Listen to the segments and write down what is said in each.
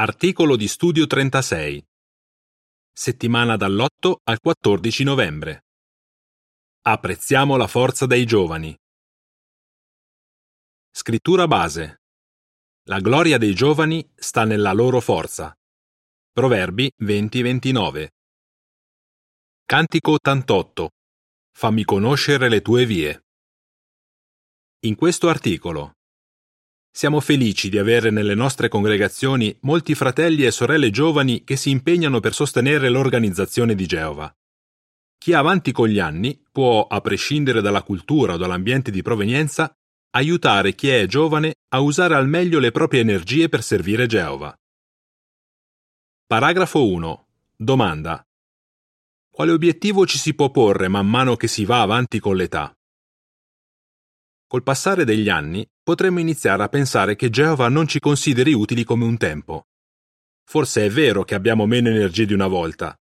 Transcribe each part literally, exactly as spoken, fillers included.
Articolo di studio trentasei. Settimana dall'otto al quattordici novembre. Apprezziamo la forza dei giovani. Scrittura base. La gloria dei giovani sta nella loro forza. Proverbi venti ventinove. Cantico ottantotto. Fammi conoscere le tue vie. In questo articolo siamo felici di avere nelle nostre congregazioni molti fratelli e sorelle giovani che si impegnano per sostenere l'organizzazione di Geova. Chi è avanti con gli anni può, a prescindere dalla cultura o dall'ambiente di provenienza, aiutare chi è giovane a usare al meglio le proprie energie per servire Geova. Paragrafo uno. Domanda. Quale obiettivo ci si può porre man mano che si va avanti con l'età? Col passare degli anni potremmo iniziare a pensare che Geova non ci consideri utili come un tempo. Forse è vero che abbiamo meno energie di una volta,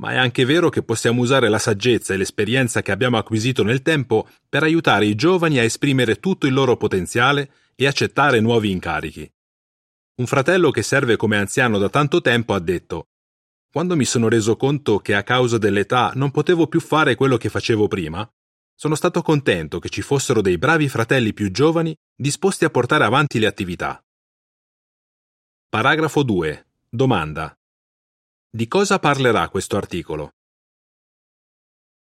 ma è anche vero che possiamo usare la saggezza e l'esperienza che abbiamo acquisito nel tempo per aiutare i giovani a esprimere tutto il loro potenziale e accettare nuovi incarichi. Un fratello che serve come anziano da tanto tempo ha detto: «Quando mi sono reso conto che a causa dell'età non potevo più fare quello che facevo prima, sono stato contento che ci fossero dei bravi fratelli più giovani disposti a portare avanti le attività». Paragrafo due. Domanda. Di cosa parlerà questo articolo?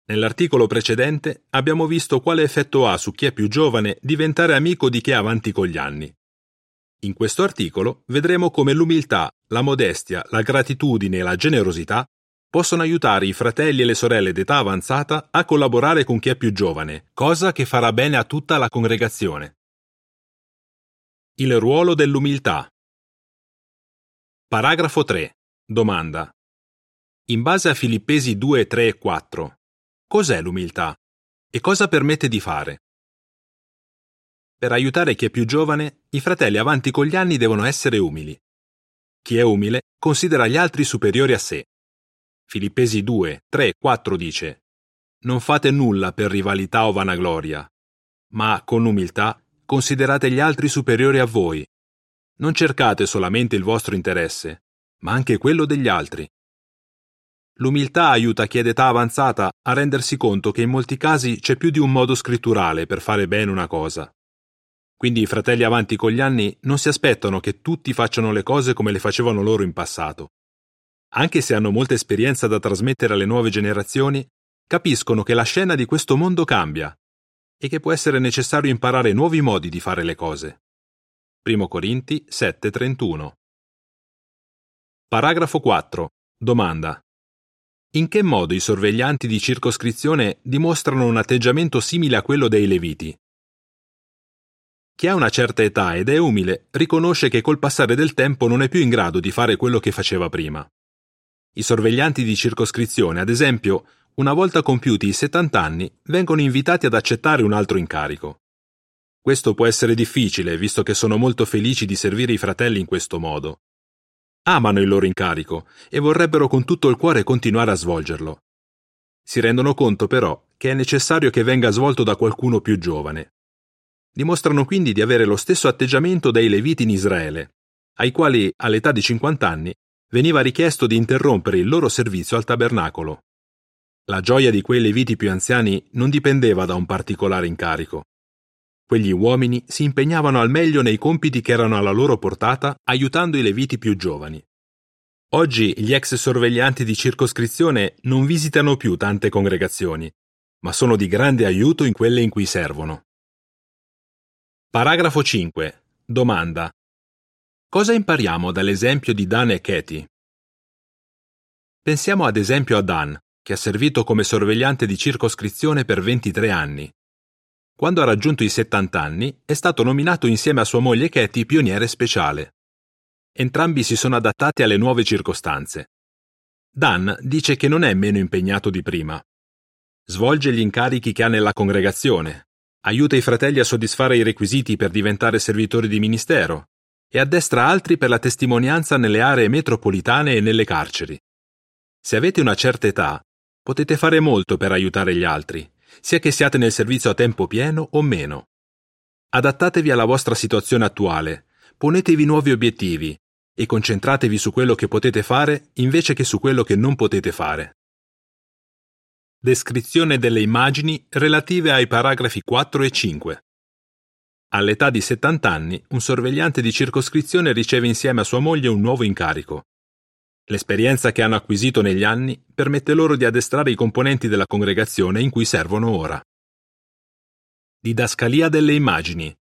Nell'articolo precedente abbiamo visto quale effetto ha su chi è più giovane diventare amico di chi è avanti con gli anni. In questo articolo vedremo come l'umiltà, la modestia, la gratitudine e la generosità possono aiutare i fratelli e le sorelle d'età avanzata a collaborare con chi è più giovane, cosa che farà bene a tutta la congregazione. Il ruolo dell'umiltà. Paragrafo tre. Domanda. In base a Filippesi due, tre e quattro, cos'è l'umiltà e cosa permette di fare? Per aiutare chi è più giovane, i fratelli avanti con gli anni devono essere umili. Chi è umile considera gli altri superiori a sé. Filippesi due, tre e quattro dice: «Non fate nulla per rivalità o vanagloria, ma con umiltà considerate gli altri superiori a voi. Non cercate solamente il vostro interesse, ma anche quello degli altri». L'umiltà aiuta chi è d'età avanzata a rendersi conto che in molti casi c'è più di un modo scritturale per fare bene una cosa. Quindi i fratelli avanti con gli anni non si aspettano che tutti facciano le cose come le facevano loro in passato. Anche se hanno molta esperienza da trasmettere alle nuove generazioni, capiscono che la scena di questo mondo cambia e che può essere necessario imparare nuovi modi di fare le cose. primo Corinti sette trentuno. Paragrafo quattro. Domanda. In che modo i sorveglianti di circoscrizione dimostrano un atteggiamento simile a quello dei Leviti? Chi ha una certa età ed è umile riconosce che col passare del tempo non è più in grado di fare quello che faceva prima. I sorveglianti di circoscrizione, ad esempio, una volta compiuti i settanta anni, vengono invitati ad accettare un altro incarico. Questo può essere difficile, visto che sono molto felici di servire i fratelli in questo modo. Amano il loro incarico e vorrebbero con tutto il cuore continuare a svolgerlo. Si rendono conto, però, che è necessario che venga svolto da qualcuno più giovane. Dimostrano quindi di avere lo stesso atteggiamento dei Leviti in Israele, ai quali, all'età di cinquanta anni, veniva richiesto di interrompere il loro servizio al tabernacolo. La gioia di quei Leviti più anziani non dipendeva da un particolare incarico. Quegli uomini si impegnavano al meglio nei compiti che erano alla loro portata, aiutando i Leviti più giovani. Oggi gli ex sorveglianti di circoscrizione non visitano più tante congregazioni, ma sono di grande aiuto in quelle in cui servono. Paragrafo cinque. Domanda. Cosa impariamo dall'esempio di Dan e Katie? Pensiamo ad esempio a Dan, che ha servito come sorvegliante di circoscrizione per ventitré anni. Quando ha raggiunto i settanta anni, è stato nominato insieme a sua moglie Katie pioniere speciale. Entrambi si sono adattati alle nuove circostanze. Dan dice che non è meno impegnato di prima. Svolge gli incarichi che ha nella congregazione, aiuta i fratelli a soddisfare i requisiti per diventare servitori di ministero e addestra altri per la testimonianza nelle aree metropolitane e nelle carceri. Se avete una certa età, potete fare molto per aiutare gli altri, sia che siate nel servizio a tempo pieno o meno. Adattatevi alla vostra situazione attuale, ponetevi nuovi obiettivi e concentratevi su quello che potete fare invece che su quello che non potete fare. Descrizione delle immagini relative ai paragrafi quattro e cinque. All'età di settanta anni, un sorvegliante di circoscrizione riceve insieme a sua moglie un nuovo incarico. L'esperienza che hanno acquisito negli anni permette loro di addestrare i componenti della congregazione in cui servono ora. Didascalia delle immagini.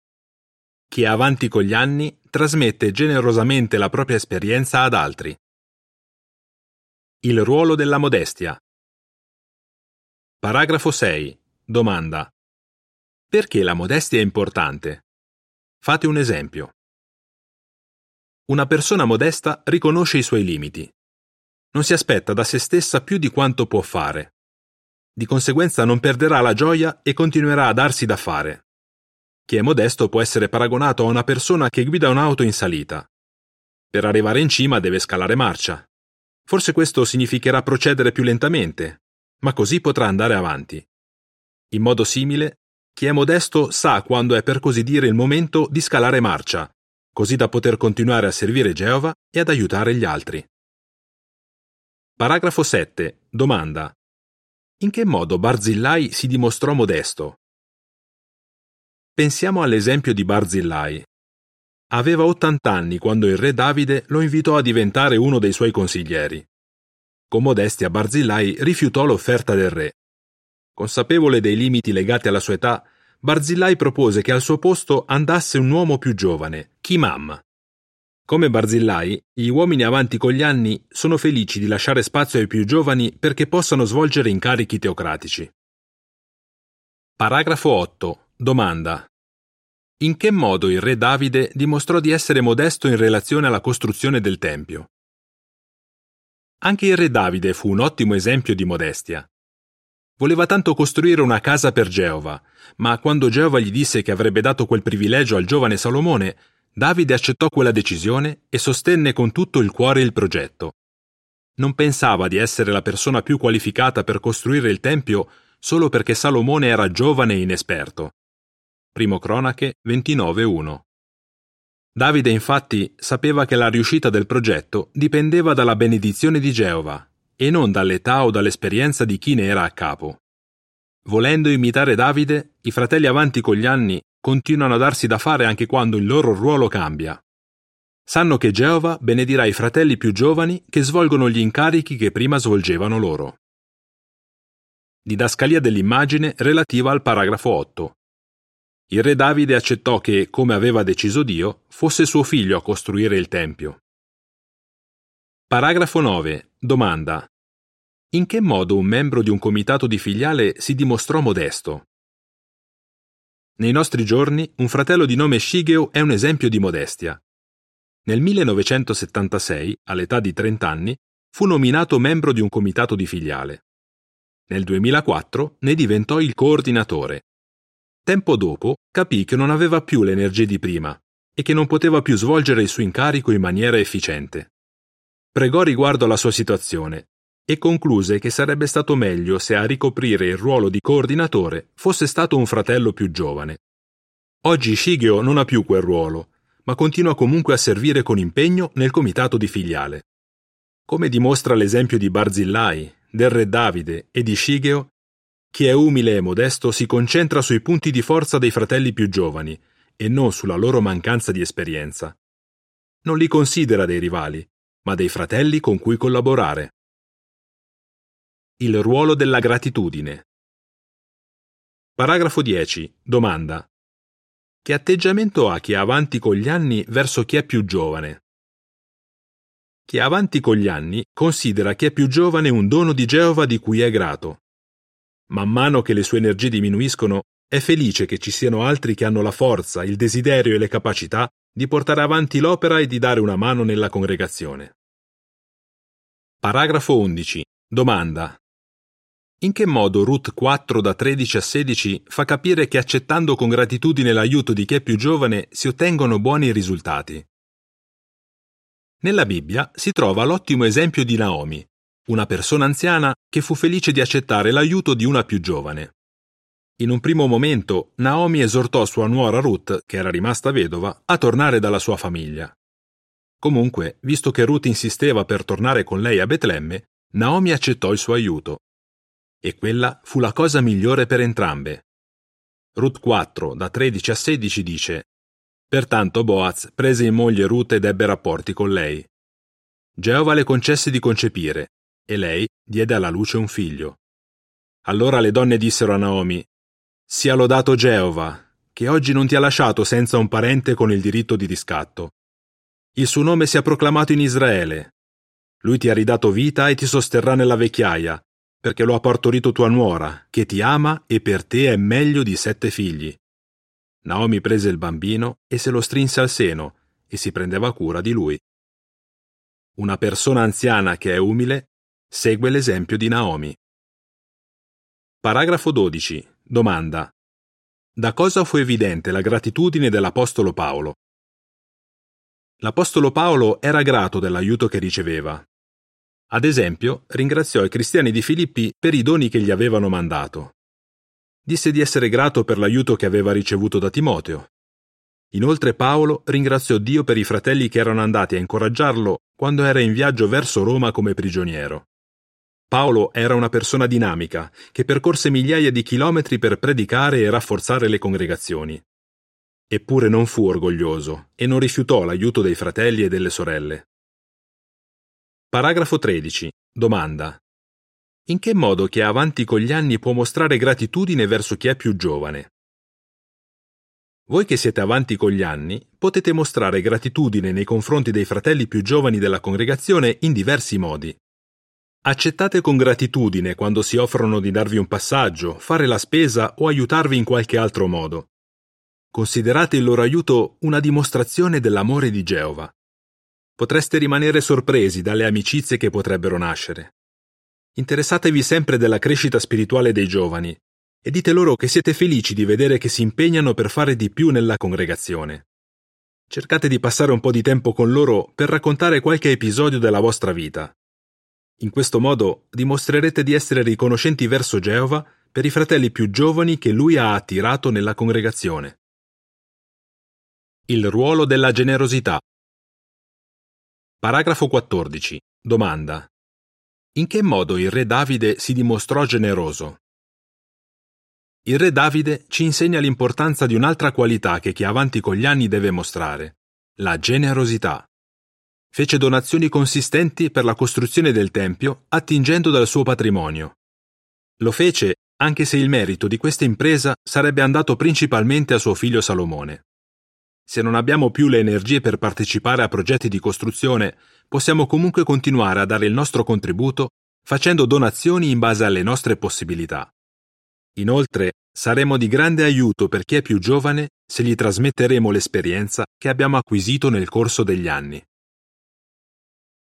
Chi è avanti con gli anni trasmette generosamente la propria esperienza ad altri. Il ruolo della modestia. Paragrafo sei. Domanda. Perché la modestia è importante? Fate un esempio. Una persona modesta riconosce i suoi limiti. Non si aspetta da se stessa più di quanto può fare. Di conseguenza non perderà la gioia e continuerà a darsi da fare. Chi è modesto può essere paragonato a una persona che guida un'auto in salita. Per arrivare in cima deve scalare marcia. Forse questo significherà procedere più lentamente, ma così potrà andare avanti. In modo simile, chi è modesto sa quando è per così dire il momento di scalare marcia, così da poter continuare a servire Geova e ad aiutare gli altri. Paragrafo sette. Domanda. In che modo Barzillai si dimostrò modesto? Pensiamo all'esempio di Barzillai. Aveva ottanta anni quando il re Davide lo invitò a diventare uno dei suoi consiglieri. Con modestia Barzillai rifiutò l'offerta del re. Consapevole dei limiti legati alla sua età, Barzillai propose che al suo posto andasse un uomo più giovane, Kimam. Come Barzillai, gli uomini avanti con gli anni sono felici di lasciare spazio ai più giovani perché possano svolgere incarichi teocratici. Paragrafo otto. Domanda. In che modo il re Davide dimostrò di essere modesto in relazione alla costruzione del Tempio? Anche il re Davide fu un ottimo esempio di modestia. Voleva tanto costruire una casa per Geova, ma quando Geova gli disse che avrebbe dato quel privilegio al giovane Salomone, Davide accettò quella decisione e sostenne con tutto il cuore il progetto. Non pensava di essere la persona più qualificata per costruire il Tempio solo perché Salomone era giovane e inesperto. Primo Cronache ventinove uno. Davide infatti sapeva che la riuscita del progetto dipendeva dalla benedizione di Geova e non dall'età o dall'esperienza di chi ne era a capo. Volendo imitare Davide, i fratelli avanti con gli anni continuano a darsi da fare anche quando il loro ruolo cambia. Sanno che Geova benedirà i fratelli più giovani che svolgono gli incarichi che prima svolgevano loro. Didascalia dell'immagine relativa al paragrafo otto. Il re Davide accettò che, come aveva deciso Dio, fosse suo figlio a costruire il Tempio. Paragrafo nove. Domanda. In che modo un membro di un comitato di filiale si dimostrò modesto? Nei nostri giorni, un fratello di nome Shigeo è un esempio di modestia. Nel millenovecentosettantasei, all'età di trenta anni, fu nominato membro di un comitato di filiale. Nel duemilaquattro ne diventò il coordinatore. Tempo dopo capì che non aveva più le energie di prima e che non poteva più svolgere il suo incarico in maniera efficiente. Pregò riguardo alla sua situazione e concluse che sarebbe stato meglio se a ricoprire il ruolo di coordinatore fosse stato un fratello più giovane. Oggi Shigeo non ha più quel ruolo, ma continua comunque a servire con impegno nel comitato di filiale. Come dimostra l'esempio di Barzillai, del re Davide e di Shigeo, chi è umile e modesto si concentra sui punti di forza dei fratelli più giovani e non sulla loro mancanza di esperienza. Non li considera dei rivali, ma dei fratelli con cui collaborare. Il ruolo della gratitudine. Paragrafo dieci. Domanda. Che atteggiamento ha chi è avanti con gli anni verso chi è più giovane? Chi è avanti con gli anni considera chi è più giovane un dono di Geova di cui è grato. Man mano che le sue energie diminuiscono, è felice che ci siano altri che hanno la forza, il desiderio e le capacità di portare avanti l'opera e di dare una mano nella congregazione. Paragrafo undici. Domanda. In che modo Ruth quattro da tredici a sedici fa capire che accettando con gratitudine l'aiuto di chi è più giovane si ottengono buoni risultati? Nella Bibbia si trova l'ottimo esempio di Naomi, una persona anziana che fu felice di accettare l'aiuto di una più giovane. In un primo momento, Naomi esortò sua nuora Ruth, che era rimasta vedova, a tornare dalla sua famiglia. Comunque, visto che Ruth insisteva per tornare con lei a Betlemme, Naomi accettò il suo aiuto. E quella fu la cosa migliore per entrambe. Ruth quattro, da tredici a sedici dice: Pertanto Boaz prese in moglie Ruth ed ebbe rapporti con lei. Geova le concesse di concepire, e lei diede alla luce un figlio. Allora le donne dissero a Naomi: Sia lodato Geova, che oggi non ti ha lasciato senza un parente con il diritto di riscatto. Il suo nome sia proclamato in Israele. Lui ti ha ridato vita e ti sosterrà nella vecchiaia, perché lo ha partorito tua nuora, che ti ama e per te è meglio di sette figli. Naomi prese il bambino e se lo strinse al seno e si prendeva cura di lui. Una persona anziana che è umile segue l'esempio di Naomi. Paragrafo dodici. Domanda. Da cosa fu evidente la gratitudine dell'Apostolo Paolo? L'Apostolo Paolo era grato dell'aiuto che riceveva. Ad esempio, ringraziò i cristiani di Filippi per i doni che gli avevano mandato. Disse di essere grato per l'aiuto che aveva ricevuto da Timoteo. Inoltre Paolo ringraziò Dio per i fratelli che erano andati a incoraggiarlo quando era in viaggio verso Roma come prigioniero. Paolo era una persona dinamica che percorse migliaia di chilometri per predicare e rafforzare le congregazioni. Eppure non fu orgoglioso e non rifiutò l'aiuto dei fratelli e delle sorelle. Paragrafo tredici. Domanda. In che modo chi è avanti con gli anni può mostrare gratitudine verso chi è più giovane? Voi che siete avanti con gli anni potete mostrare gratitudine nei confronti dei fratelli più giovani della congregazione in diversi modi. Accettate con gratitudine quando si offrono di darvi un passaggio, fare la spesa o aiutarvi in qualche altro modo. Considerate il loro aiuto una dimostrazione dell'amore di Geova. Potreste rimanere sorpresi dalle amicizie che potrebbero nascere. Interessatevi sempre della crescita spirituale dei giovani e dite loro che siete felici di vedere che si impegnano per fare di più nella congregazione. Cercate di passare un po' di tempo con loro per raccontare qualche episodio della vostra vita. In questo modo dimostrerete di essere riconoscenti verso Geova per i fratelli più giovani che lui ha attirato nella congregazione. Il ruolo della generosità. Paragrafo quattordici. Domanda. In che modo il re Davide si dimostrò generoso? Il re Davide ci insegna l'importanza di un'altra qualità che chi avanti con gli anni deve mostrare: la generosità. Fece donazioni consistenti per la costruzione del tempio, attingendo dal suo patrimonio. Lo fece anche se il merito di questa impresa sarebbe andato principalmente a suo figlio Salomone. Se non abbiamo più le energie per partecipare a progetti di costruzione, possiamo comunque continuare a dare il nostro contributo facendo donazioni in base alle nostre possibilità. Inoltre, saremo di grande aiuto per chi è più giovane se gli trasmetteremo l'esperienza che abbiamo acquisito nel corso degli anni.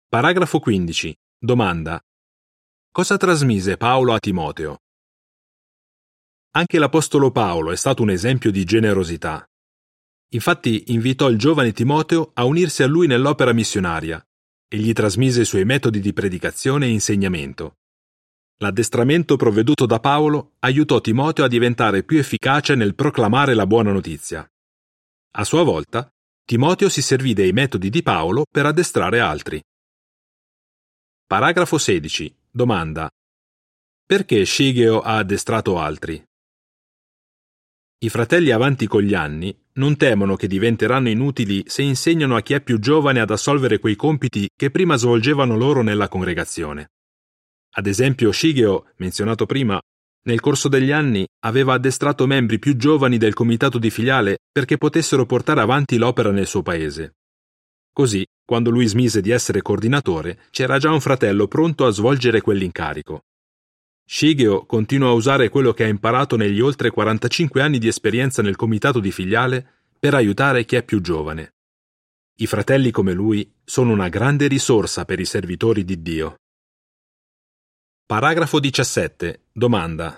Paragrafo quindici. Domanda. Cosa trasmise Paolo a Timoteo? Anche l'Apostolo Paolo è stato un esempio di generosità. Infatti invitò il giovane Timoteo a unirsi a lui nell'opera missionaria e gli trasmise i suoi metodi di predicazione e insegnamento. L'addestramento provveduto da Paolo aiutò Timoteo a diventare più efficace nel proclamare la buona notizia. A sua volta, Timoteo si servì dei metodi di Paolo per addestrare altri. Paragrafo sedici. Domanda. Perché Shigeo ha addestrato altri? I fratelli avanti con gli anni non temono che diventeranno inutili se insegnano a chi è più giovane ad assolvere quei compiti che prima svolgevano loro nella congregazione. Ad esempio Shigeo, menzionato prima, nel corso degli anni aveva addestrato membri più giovani del comitato di filiale perché potessero portare avanti l'opera nel suo paese. Così, quando lui smise di essere coordinatore, c'era già un fratello pronto a svolgere quell'incarico. Shigeo continua a usare quello che ha imparato negli oltre quarantacinque anni di esperienza nel comitato di filiale per aiutare chi è più giovane. I fratelli come lui sono una grande risorsa per i servitori di Dio. Paragrafo diciassette. Domanda.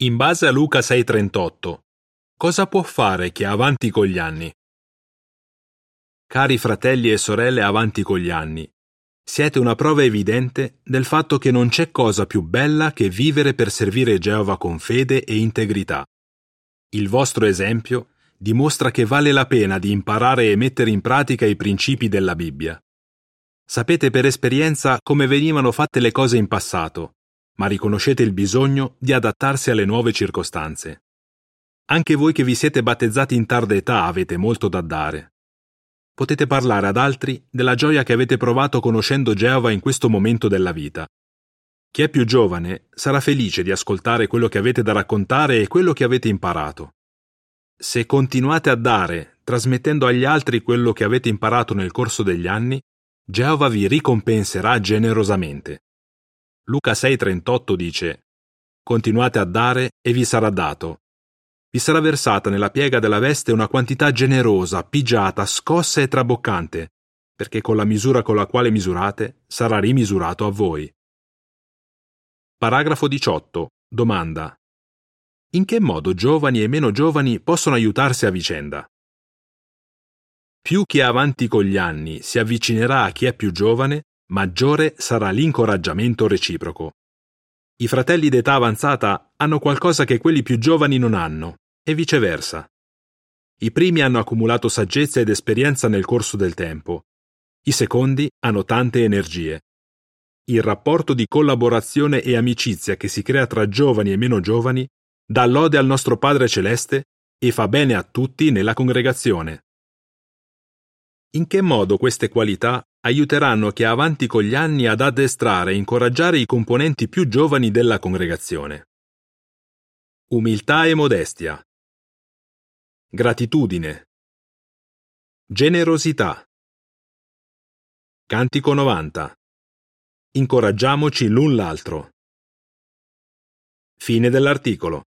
In base a Luca sei trentotto, cosa può fare chi è avanti con gli anni? Cari fratelli e sorelle avanti con gli anni, siete una prova evidente del fatto che non c'è cosa più bella che vivere per servire Geova con fede e integrità. Il vostro esempio dimostra che vale la pena di imparare e mettere in pratica i principi della Bibbia. Sapete per esperienza come venivano fatte le cose in passato, ma riconoscete il bisogno di adattarsi alle nuove circostanze. Anche voi che vi siete battezzati in tarda età avete molto da dare. Potete parlare ad altri della gioia che avete provato conoscendo Geova in questo momento della vita. Chi è più giovane sarà felice di ascoltare quello che avete da raccontare e quello che avete imparato. Se continuate a dare, trasmettendo agli altri quello che avete imparato nel corso degli anni, Geova vi ricompenserà generosamente. Luca sei trentotto dice: «Continuate a dare e vi sarà dato. Vi sarà versata nella piega della veste una quantità generosa, pigiata, scossa e traboccante, perché con la misura con la quale misurate sarà rimisurato a voi». Paragrafo diciotto. Domanda: in che modo giovani e meno giovani possono aiutarsi a vicenda? Più chi è avanti con gli anni si avvicinerà a chi è più giovane, maggiore sarà l'incoraggiamento reciproco. I fratelli d'età avanzata hanno qualcosa che quelli più giovani non hanno, e viceversa. I primi hanno accumulato saggezza ed esperienza nel corso del tempo. I secondi hanno tante energie. Il rapporto di collaborazione e amicizia che si crea tra giovani e meno giovani dà lode al nostro Padre Celeste e fa bene a tutti nella congregazione. In che modo queste qualità aiuteranno chi è avanti con gli anni ad addestrare e incoraggiare i componenti più giovani della congregazione? Umiltà e modestia, gratitudine, generosità. Cantico novanta. Incoraggiamoci l'un l'altro. Fine dell'articolo.